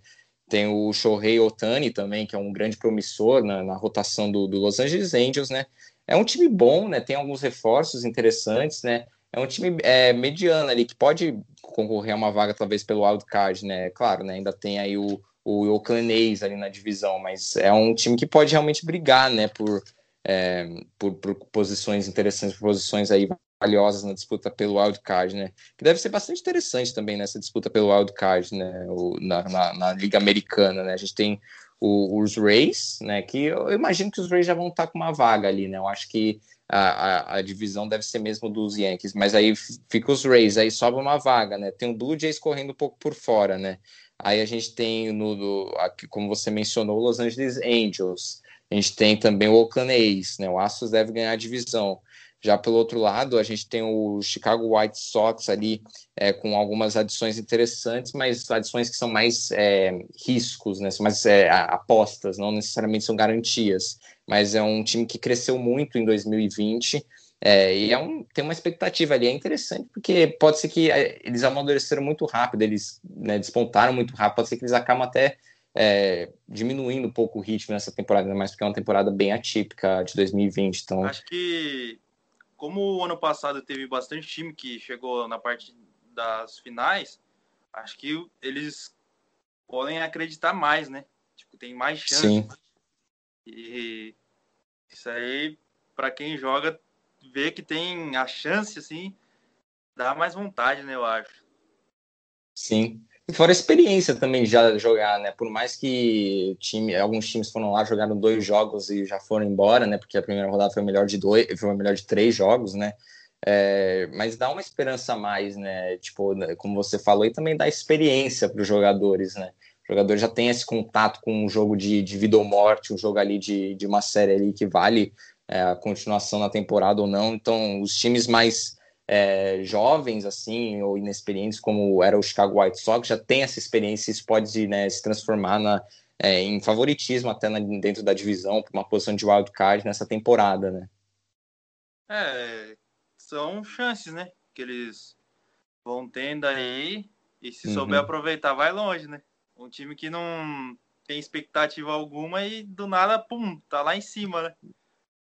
Tem o Shohei Ohtani também, que é um grande promissor na rotação do Los Angeles Angels, né? É um time bom, né? Tem alguns reforços interessantes, né? É um time mediano ali, que pode concorrer a uma vaga talvez pelo Wild Card, né? Claro, né? Ainda tem aí o Oakland A's ali na divisão, mas é um time que pode realmente brigar, né? Por posições interessantes, por posições aí valiosas na disputa pelo Wild Card, né? Que deve ser bastante interessante também nessa disputa pelo Wild Card, né? Na Liga Americana, né? A gente tem os Rays, né, que eu imagino que os Rays já vão estar com uma vaga ali, né, eu acho que a divisão deve ser mesmo dos Yankees, mas aí fica os Rays, aí sobe uma vaga, né, tem o Blue Jays correndo um pouco por fora, né, aí a gente tem, como você mencionou, o Los Angeles Angels, a gente tem também o Oakland A's, né, o Astros deve ganhar a divisão. Já pelo outro lado, a gente tem o Chicago White Sox ali com algumas adições interessantes, mas adições que são mais riscos, né? São mais apostas, não necessariamente são garantias. Mas é um time que cresceu muito em 2020 e tem uma expectativa ali. É interessante porque pode ser que eles amadureceram muito rápido, eles, né, despontaram muito rápido, pode ser que eles acabam até diminuindo um pouco o ritmo nessa temporada, ainda mais porque é uma temporada bem atípica de 2020. Então... Acho que... Como o ano passado teve bastante time que chegou na parte das finais, acho que eles podem acreditar mais, né? Tipo, tem mais chance. Sim. E isso aí, para quem joga, vê que tem a chance, assim, dá mais vontade, né? Eu acho. Sim. E fora a experiência também já jogar, né? Por mais que alguns times foram lá, jogaram 2 jogos e já foram embora, né? Porque a primeira rodada foi melhor de 3 jogos, né? Mas dá uma esperança a mais, né? Tipo, como você falou, e também dá experiência para os jogadores, né? O jogador já tem esse contato com um jogo de vida ou morte, um jogo ali de uma série ali que vale a continuação na temporada ou não. Então, os times mais... jovens, assim, ou inexperientes, como era o Chicago White Sox, já tem essa experiência, isso pode, né, se transformar em favoritismo até dentro da divisão, para uma posição de wild card nessa temporada, né? São chances, né, que eles vão tendo aí, e se souber aproveitar, vai longe, né? Um time que não tem expectativa alguma e do nada, pum, tá lá em cima, né?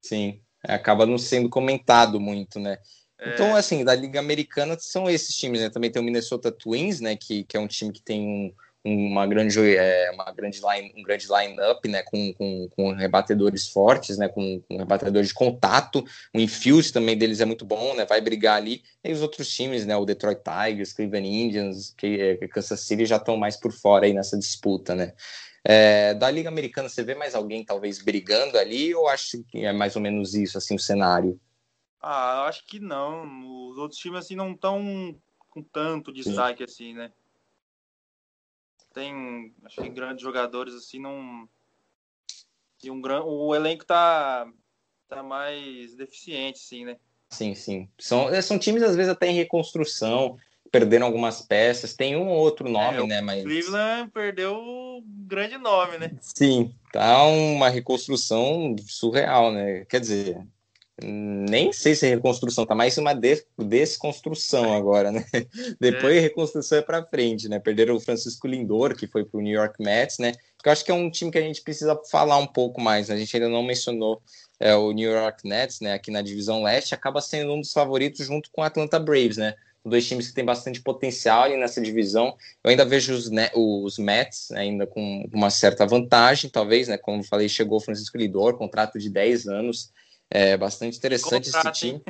Sim, acaba não sendo comentado muito, né? Então, assim, da Liga Americana são esses times, né? Também tem o Minnesota Twins, né? Que é um time que tem um grande line-up, né? Com rebatedores fortes, né? Com rebatedores de contato. O infield também deles é muito bom, né? Vai brigar ali. E os outros times, né? O Detroit Tigers, Cleveland Indians, Kansas City já estão mais por fora aí nessa disputa, né? Da Liga Americana, você vê mais alguém talvez brigando ali? Ou acho que é mais ou menos isso, assim, o cenário? Ah, eu acho que não. Os outros times, assim, não estão com tanto destaque, assim, né? Tem, acho que grandes jogadores, assim, não... O elenco tá mais deficiente, assim, né? Sim, sim. São times, às vezes, até em reconstrução, perderam algumas peças, tem um ou outro nome, né? Mas... Cleveland perdeu um grande nome, né? Sim, tá uma reconstrução surreal, né? Quer dizer... Nem sei se é reconstrução, tá mais uma desconstrução agora, né? Depois a reconstrução é pra frente, né? Perderam o Francisco Lindor, que foi pro New York Mets, né? Que eu acho que é um time que a gente precisa falar um pouco mais, né? A gente ainda não mencionou o New York Mets, né? Aqui na divisão leste, acaba sendo um dos favoritos junto com o Atlanta Braves, né? 2 times que tem bastante potencial ali nessa divisão. Eu ainda vejo os Mets, né, ainda com uma certa vantagem, talvez, né? Como eu falei, chegou o Francisco Lindor, contrato de 10 anos. É bastante interessante esse time.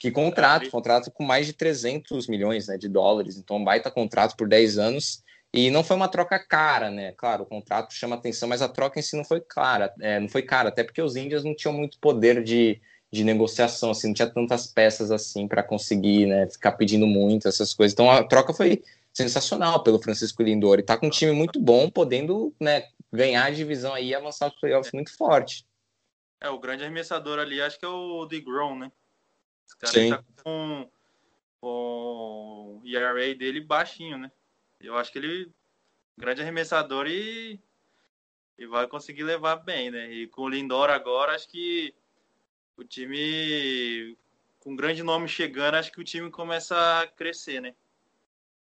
Que contrato com mais de 300 milhões, né, de dólares. Então, um baita contrato por 10 anos. E não foi uma troca cara, né? Claro, o contrato chama atenção, mas a troca em si não foi cara. Não foi cara, até porque os Indians não tinham muito poder de negociação, assim, não tinha tantas peças assim para conseguir, né, ficar pedindo muito, essas coisas. Então, a troca foi sensacional pelo Francisco Lindor. E tá com um time muito bom, podendo, né, ganhar a divisão aí e avançar os playoffs muito forte. O grande arremessador ali, acho que é o DeGrom, né? Esse cara aí tá com o ERA dele baixinho, né? Eu acho que ele grande arremessador e vai conseguir levar bem, né? E com o Lindor agora, acho que o time com grande nome chegando, acho que o time começa a crescer, né?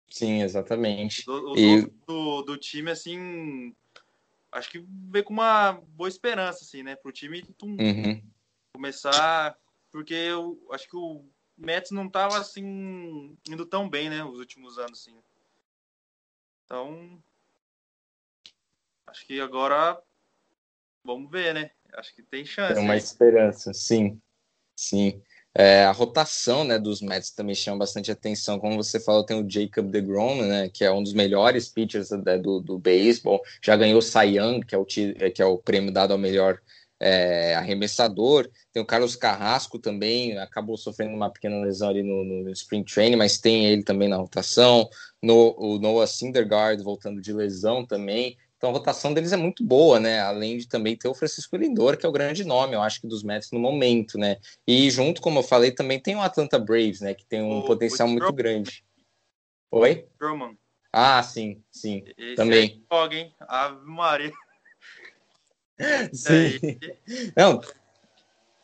Sim, exatamente. Do time, assim... Acho que veio com uma boa esperança, assim, né? Pro time começar... Porque eu acho que o Mets não tava, assim, indo tão bem, né? Os últimos anos, assim. Então... Acho que agora... Vamos ver, né? Acho que tem chance. É uma esperança, sim. Sim. A rotação, né, dos Mets também chama bastante atenção. Como você falou, tem o Jacob de DeGrom, né, que é um dos melhores pitchers do beisebol. Já ganhou o Cy Young, que é o prêmio dado ao melhor arremessador. Tem o Carlos Carrasco também, acabou sofrendo uma pequena lesão ali no spring training, mas tem ele também na rotação. O Noah Syndergaard voltando de lesão também. Então a rotação deles é muito boa, né? Além de também ter o Francisco Lindor, que é o grande nome, eu acho, que dos Mets no momento, né? E junto, como eu falei, também tem o Atlanta Braves, né? Que tem um potencial muito grande. Oi? Stroman. Ah, sim. Esse também. É joga, hein? Ave Maria. Sim. Não.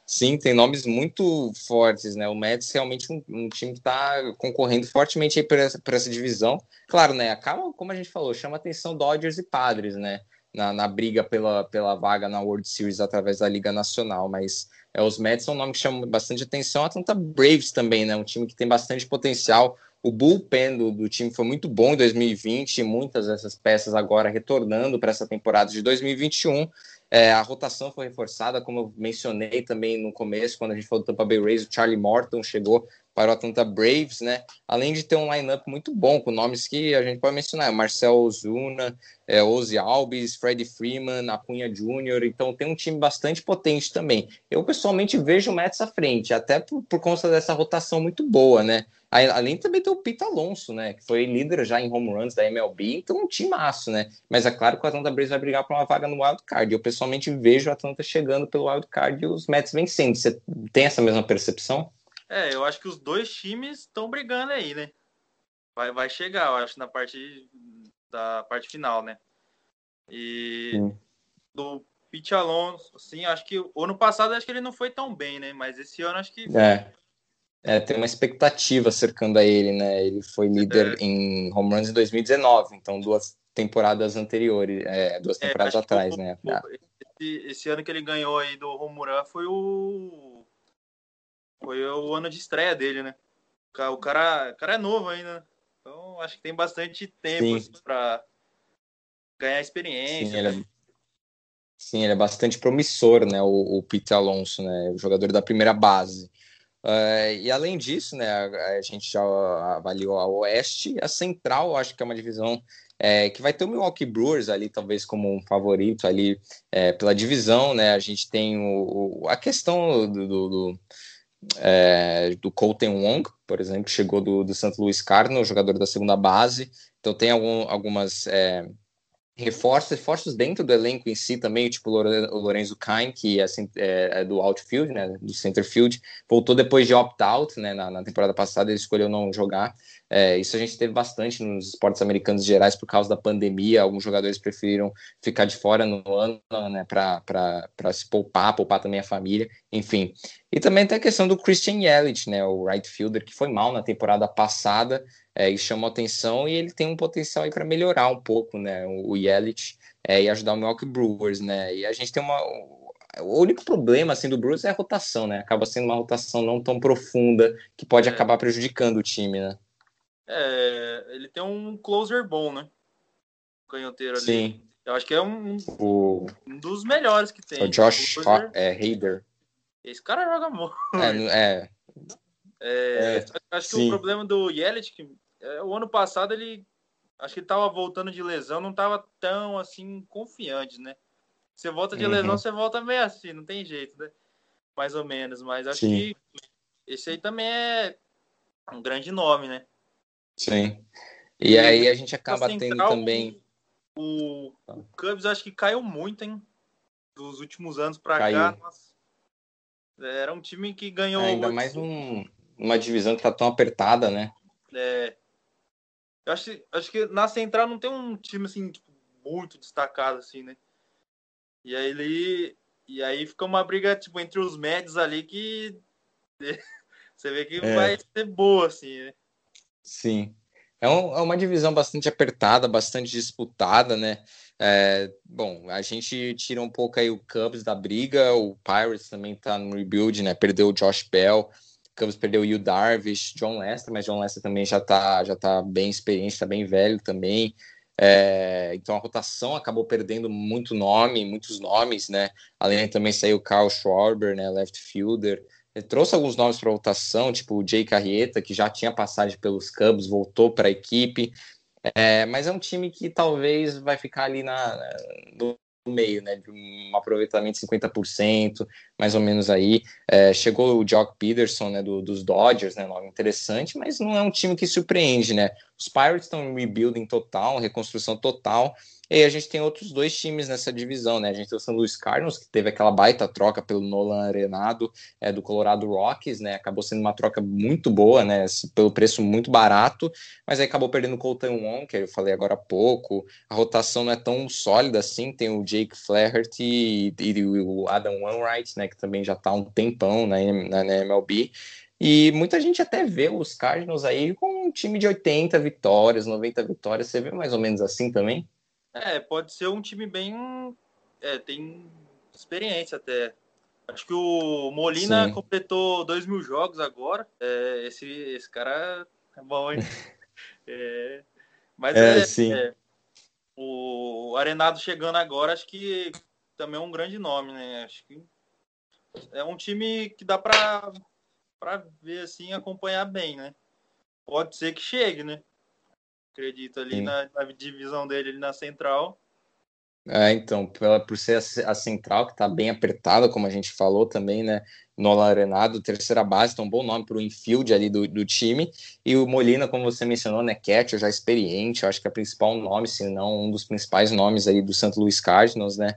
Sim, tem nomes muito fortes, né? O Mets realmente um time que está concorrendo fortemente aí por essa divisão. Claro, né? Acaba, como a gente falou, chama atenção Dodgers e Padres, né? Na briga pela vaga na World Series através da Liga Nacional. Mas os Mets são um nome que chama bastante atenção. A Atlanta Braves também, né? Um time que tem bastante potencial. O bullpen do time foi muito bom em 2020. E muitas dessas peças agora retornando para essa temporada de 2021. A rotação foi reforçada, como eu mencionei também no começo, quando a gente falou do Tampa Bay Rays, o Charlie Morton chegou para o Atlanta Braves, né? Além de ter um line-up muito bom, com nomes que a gente pode mencionar, Marcell Ozuna, Ozzy Albies, Freddie Freeman, Acuña Jr., então tem um time bastante potente também. Eu, pessoalmente, vejo o Mets à frente, até por conta dessa rotação muito boa, né? Além também tem o Pete Alonso, né, que foi líder já em home runs da MLB, então um timaço, né, mas é claro que o Atlanta Braves vai brigar por uma vaga no Wild Card. Eu pessoalmente vejo o Atlanta chegando pelo Wild Card e os Mets vencendo. Você tem essa mesma percepção? Eu acho que os dois times estão brigando aí, né, vai chegar, eu acho, na parte final, né, e do Pete Alonso, assim, acho que ano passado acho que ele não foi tão bem, né, mas esse ano acho que... tem uma expectativa cercando a ele, né? Ele foi líder em home runs em 2019, então duas temporadas atrás, né? Esse ano que ele ganhou aí do home run foi o ano de estreia dele, né? O cara é novo ainda, então acho que tem bastante tempo assim, para ganhar experiência. Sim, ele é bastante promissor, né? O Pete Alonso, né? O jogador da primeira base. E além disso, né, a gente já avaliou a Oeste, a Central, acho que é uma divisão que vai ter o Milwaukee Brewers ali, talvez como um favorito ali pela divisão, né? A gente tem a questão do Colton Wong, por exemplo, chegou do St. Louis Cardinals, jogador da segunda base, então tem algumas... reforços dentro do elenco em si também, tipo o Lorenzo Cain, que é do outfield, né, do center field, voltou depois de opt-out, né, na temporada passada ele escolheu não jogar. Isso a gente teve bastante nos esportes americanos gerais por causa da pandemia, alguns jogadores preferiram ficar de fora no ano, né, para se poupar também a família, enfim. E também tem a questão do Christian Yelich, né, o right fielder, que foi mal na temporada passada, e chamou atenção, e ele tem um potencial aí para melhorar um pouco, né, o Yelich, e ajudar o Milwaukee Brewers, né, e a gente tem o único problema, assim, do Brewers é a rotação, né, acaba sendo uma rotação não tão profunda, que pode acabar prejudicando o time, né. Ele tem um closer bom, né? Canhoteiro ali. Sim. Eu acho que é um dos melhores que tem. O Josh Hader. Esse cara joga muito. Acho que o problema do Yelich, que o ano passado ele... Acho que ele tava voltando de lesão, não tava tão, assim, confiante, né? Você volta de lesão, você volta meio assim, não tem jeito, né? Mais ou menos, mas acho que esse aí também é um grande nome, né? Sim, e aí a gente acaba tendo também... O Cubs acho que caiu muito, hein? Dos últimos anos pra cá. Nossa. Era um time que ganhou... Ainda mais uma divisão que tá tão apertada, né? Eu acho que na Central não tem um time, assim, tipo, muito destacado, assim, né? E aí fica uma briga, tipo, entre os médios ali que... Você vê que vai ser boa, assim, né? Sim, é uma divisão bastante apertada, bastante disputada, né? Bom, a gente tira um pouco aí o Cubs da briga, o Pirates também tá no rebuild, né? Perdeu o Josh Bell, o Cubs perdeu o Yu Darvish, John Lester, mas John Lester também já tá bem experiente, tá bem velho também. Então a rotação acabou perdendo muitos nomes, né? Além também saiu o Kyle Schwarber, né? Left fielder. Ele trouxe alguns nomes para votação, tipo o Jay Carrieta, que já tinha passagem pelos Cubs, voltou para a equipe. Mas é um time que talvez vai ficar ali no meio, né? De um aproveitamento de 50%, mais ou menos aí. Chegou o Jock Peterson, né, dos Dodgers, né? Nome interessante, mas não é um time que surpreende, né? Os Pirates estão em rebuilding total, reconstrução total. E aí a gente tem outros dois times nessa divisão, né? A gente tem o San Luis Cardinals, que teve aquela baita troca pelo Nolan Arenado, do Colorado Rockies, né? Acabou sendo uma troca muito boa, né? Pelo preço muito barato, mas aí acabou perdendo o Colton Wong, que eu falei agora há pouco. A rotação não é tão sólida assim, tem o Jake Flaherty e o Adam Wainwright, né? Que também já está há um tempão na MLB. E muita gente até vê os Cardinals aí com um time de 80 vitórias, 90 vitórias. Você vê mais ou menos assim também? Pode ser um time bem... tem experiência até. Acho que o Molina completou 2.000 jogos agora. Esse cara é bom, hein? Mas sim. O Arenado chegando agora, acho que também é um grande nome, né? Acho que é um time que dá para ver, assim, acompanhar bem, né? Pode ser que chegue, né? Acredito ali na divisão dele, ali na Central. Então, por ser a Central, que tá bem apertada, como a gente falou também, né? Nolan Arenado, terceira base, então um bom nome para o infield ali do time. E o Molina, como você mencionou, né? Catcher já experiente, eu acho que é o principal nome, se não um dos principais nomes aí do St. Louis Cardinals, né?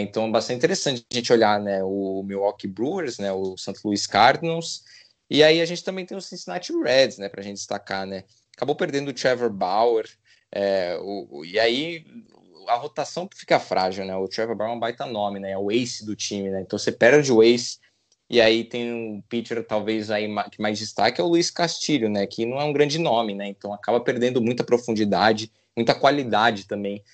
Então é bastante interessante a gente olhar, né? O Milwaukee Brewers, né? O St. Louis Cardinals. E aí a gente também tem o Cincinnati Reds, né? Para a gente destacar, né? Acabou perdendo o Trevor Bauer, e aí a rotação fica frágil, né? O Trevor Bauer é um baita nome, né? É o ace do time, né? Então você perde o ace, e aí tem um pitcher talvez aí que mais destaque é o Luiz Castilho, né? Que não é um grande nome, né? Então acaba perdendo muita profundidade, muita qualidade também,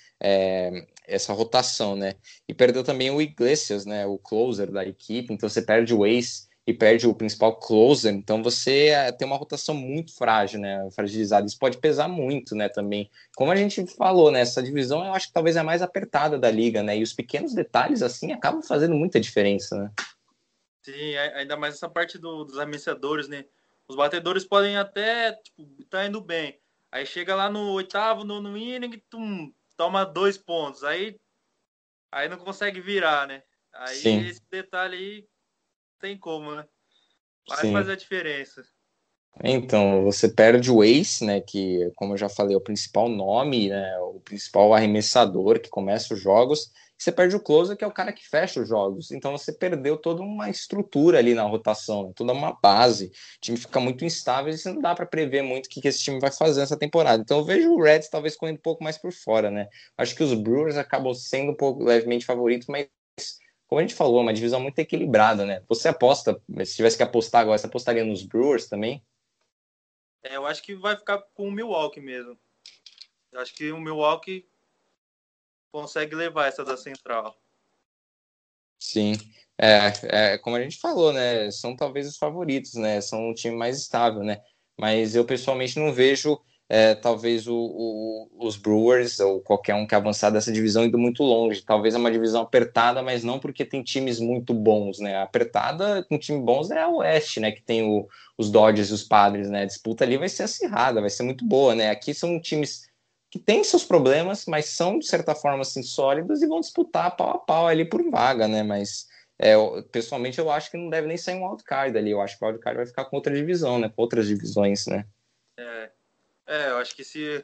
essa rotação, né? E perdeu também o Iglesias, né? O closer da equipe, então você perde o ace e perde o principal closer, então você tem uma rotação muito frágil, né, fragilizada, isso pode pesar muito, né, também, como a gente falou, né, essa divisão eu acho que talvez é a mais apertada da liga, né, e os pequenos detalhes, assim, acabam fazendo muita diferença, né. Sim, ainda mais essa parte dos arremessadores, né, os batedores podem até, tipo, tá indo bem, aí chega lá no oitavo, nono inning, toma 2 pontos, aí não consegue virar, né, aí sim. Esse detalhe aí tem como, né? Vai fazer a diferença. Então, você perde o ace, né? Que, como eu já falei, é o principal nome, né? O principal arremessador que começa os jogos. E você perde o closer, que é o cara que fecha os jogos. Então, você perdeu toda uma estrutura ali na rotação, né? Toda uma base. O time fica muito instável e você não dá para prever muito o que esse time vai fazer nessa temporada. Então, eu vejo o Reds talvez correndo um pouco mais por fora, né? Acho que os Brewers acabam sendo um pouco levemente favoritos, mas como a gente falou, é uma divisão muito equilibrada, né? Você aposta, se tivesse que apostar agora, você apostaria nos Brewers também? Eu acho que vai ficar com o Milwaukee mesmo. Eu acho que o Milwaukee consegue levar essa da Central. Sim. Como a gente falou, né? São talvez os favoritos, né? São um time mais estável, né? Mas eu pessoalmente não vejo... talvez os Brewers ou qualquer um que avançar dessa divisão indo muito longe, talvez é uma divisão apertada, mas não porque tem times muito bons, né? Apertada com time bons é a Oeste, né? Que tem os Dodgers e os Padres, né? A disputa ali vai ser acirrada, vai ser muito boa, né? Aqui são times que têm seus problemas, mas são de certa forma assim sólidos e vão disputar pau a pau ali por vaga, né? Mas pessoalmente eu acho que não deve nem sair um wild card ali, eu acho que o wild card vai ficar com outra divisão, né? Com outras divisões, né? Eu acho que se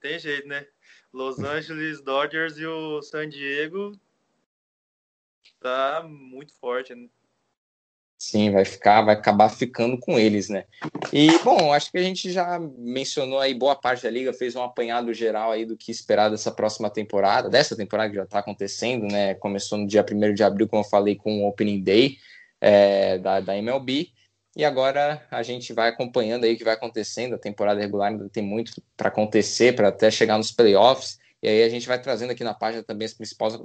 tem jeito, né? Los Angeles Dodgers e o San Diego tá muito forte, né? Sim, vai acabar ficando com eles, né? E, bom, acho que a gente já mencionou aí boa parte da liga, fez um apanhado geral aí do que esperar dessa temporada que já tá acontecendo, né? Começou no dia 1º de abril, como eu falei, com o Opening Day da MLB. E agora a gente vai acompanhando aí o que vai acontecendo. A temporada regular ainda tem muito para acontecer, para até chegar nos playoffs. E aí a gente vai trazendo aqui na página também os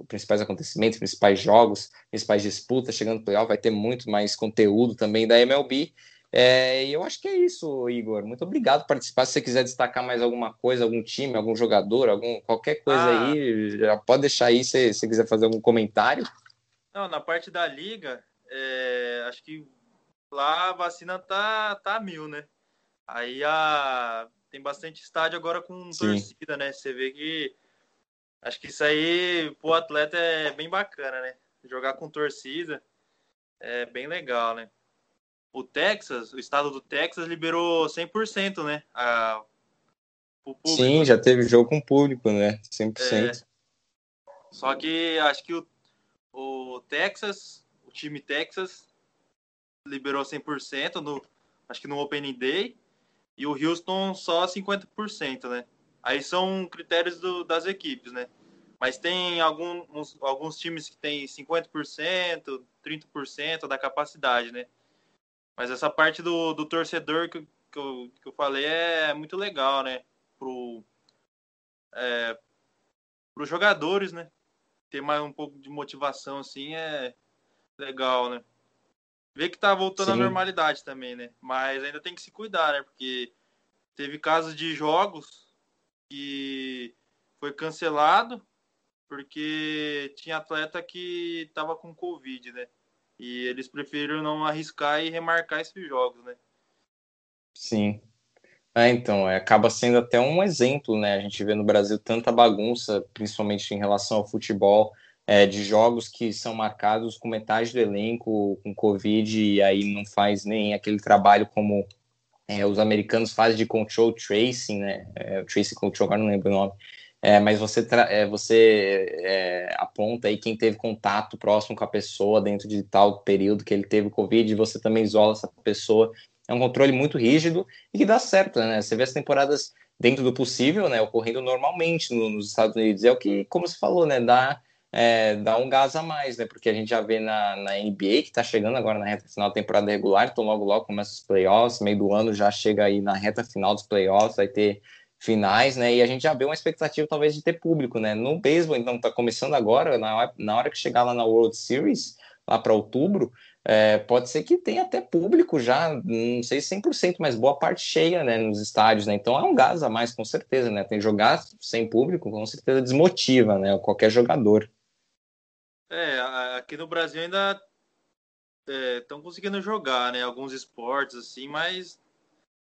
principais acontecimentos, principais jogos, principais disputas. Chegando no playoff vai ter muito mais conteúdo também da MLB. E eu acho que é isso, Igor. Muito obrigado por participar. Se você quiser destacar mais alguma coisa, algum time, algum jogador, qualquer coisa aí, já pode deixar aí se você quiser fazer algum comentário. Não, na parte da liga, acho que lá a vacina tá a mil, né? Aí tem bastante estádio agora com torcida, né? Você vê que acho que isso aí pro atleta é bem bacana, né? Jogar com torcida é bem legal, né? O Texas, o estado do Texas liberou 100%, né? O público. Sim, já teve jogo com público, né? 100%. Só que acho que o Texas, o time Texas, liberou 100%, acho que no Opening Day, e o Houston só 50%, né? Aí são critérios das equipes, né? Mas tem alguns times que tem 50%, 30% da capacidade, né? Mas essa parte do torcedor que eu falei é muito legal, né? Pros jogadores, né? Ter mais um pouco de motivação, assim, é legal, né? Ver que tá voltando à normalidade também, né? Mas ainda tem que se cuidar, né? Porque teve casos de jogos que foi cancelado porque tinha atleta que tava com Covid, né? E eles preferiram não arriscar e remarcar esses jogos, né? Sim. Então, acaba sendo até um exemplo, né? A gente vê no Brasil tanta bagunça, principalmente em relação ao futebol, de jogos que são marcados com metade do elenco, com Covid, e aí não faz nem aquele trabalho como os americanos fazem de control tracing, né? O tracing control, agora não lembro o nome. Mas você aponta aí quem teve contato próximo com a pessoa dentro de tal período que ele teve Covid, e você também isola essa pessoa. É um controle muito rígido e que dá certo, né? Você vê as temporadas dentro do possível, né, ocorrendo normalmente nos Estados Unidos. É o que, como você falou, né, dá um gás a mais, né? Porque a gente já vê na NBA, que tá chegando agora na reta final da temporada regular, então logo começa os playoffs, meio do ano já chega aí na reta final dos playoffs, vai ter finais, né? E a gente já vê uma expectativa talvez de ter público, né? No beisebol, então, tá começando agora, na hora que chegar lá na World Series, lá para outubro, pode ser que tenha até público já, não sei 100%, mas boa parte cheia, né, nos estádios, né? Então é um gás a mais, com certeza, né? Tem jogar sem público, com certeza desmotiva, né, qualquer jogador. Aqui no Brasil ainda estão conseguindo jogar, né, alguns esportes, assim, mas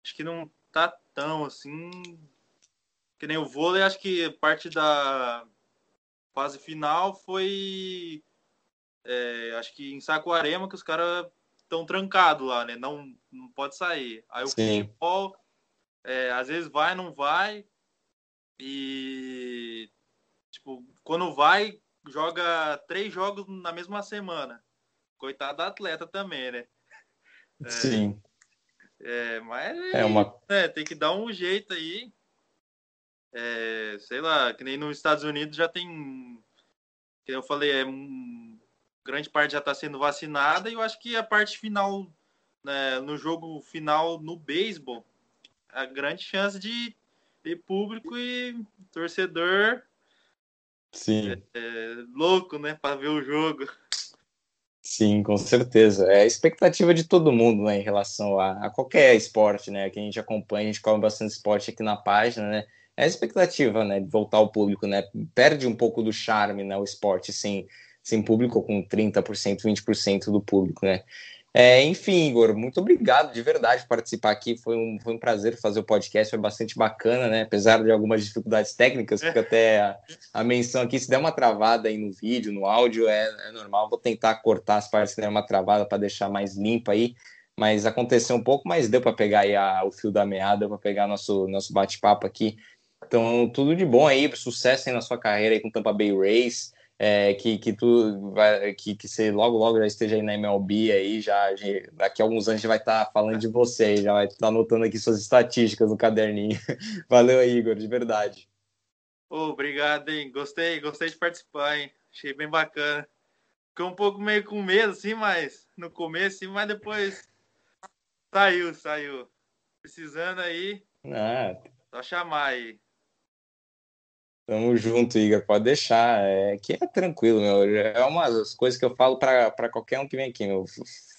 acho que não tá tão, assim, que nem o vôlei. Acho que parte da fase final foi... acho que em Saquarema, que os caras estão trancados lá, né? Não pode sair. Aí o futebol, às vezes vai, não vai. E, tipo, quando vai, joga 3 jogos na mesma semana. Coitado da atleta também, né? Sim. Mas tem que dar um jeito aí. Sei lá, que nem nos Estados Unidos já tem... Que eu falei, grande parte já está sendo vacinada, e eu acho que a parte final, né, no jogo final no beisebol, a grande chance de ter público e torcedor louco, né, para ver o jogo. Sim, com certeza. É a expectativa de todo mundo, né, em relação a qualquer esporte, né, que a gente acompanha. A gente cobre bastante esporte aqui na página, né. É a expectativa, né, de voltar ao público, né. Perde um pouco do charme, né, o esporte sem público, com 30%, 20% do público, né? Enfim, Igor, muito obrigado de verdade por participar aqui. Foi um prazer fazer o podcast, foi bastante bacana, né? Apesar de algumas dificuldades técnicas, porque até a menção aqui, se der uma travada aí no vídeo, no áudio, é normal. Vou tentar cortar as partes que der uma travada para deixar mais limpa aí. Mas aconteceu um pouco, mas deu para pegar aí o fio da meada, deu para pegar nosso bate-papo aqui. Então, tudo de bom aí, sucesso aí na sua carreira aí com Tampa Bay Rays. Que você logo já esteja aí na MLB aí, daqui a alguns anos a gente vai estar falando de você aí, já vai estar anotando aqui suas estatísticas no caderninho. Valeu aí, Igor, de verdade. Obrigado, hein? Gostei de participar, hein? Achei bem bacana. Ficou um pouco meio com medo, assim, mas no começo, sim, mas depois saiu. Precisando aí, só chamar aí. Tamo junto, Igor, pode deixar, que é tranquilo, meu, é uma das coisas que eu falo pra qualquer um que vem aqui, meu,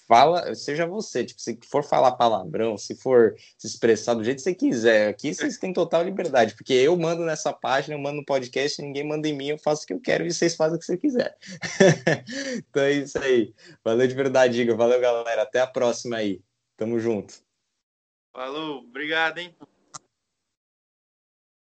fala, seja você, tipo, se for falar palavrão, se for se expressar do jeito que você quiser, aqui vocês têm total liberdade, porque eu mando nessa página, eu mando no podcast, ninguém manda em mim, eu faço o que eu quero e vocês fazem o que você quiser. Então é isso aí, valeu de verdade, Igor, valeu galera, até a próxima aí, tamo junto. Falou, obrigado, hein.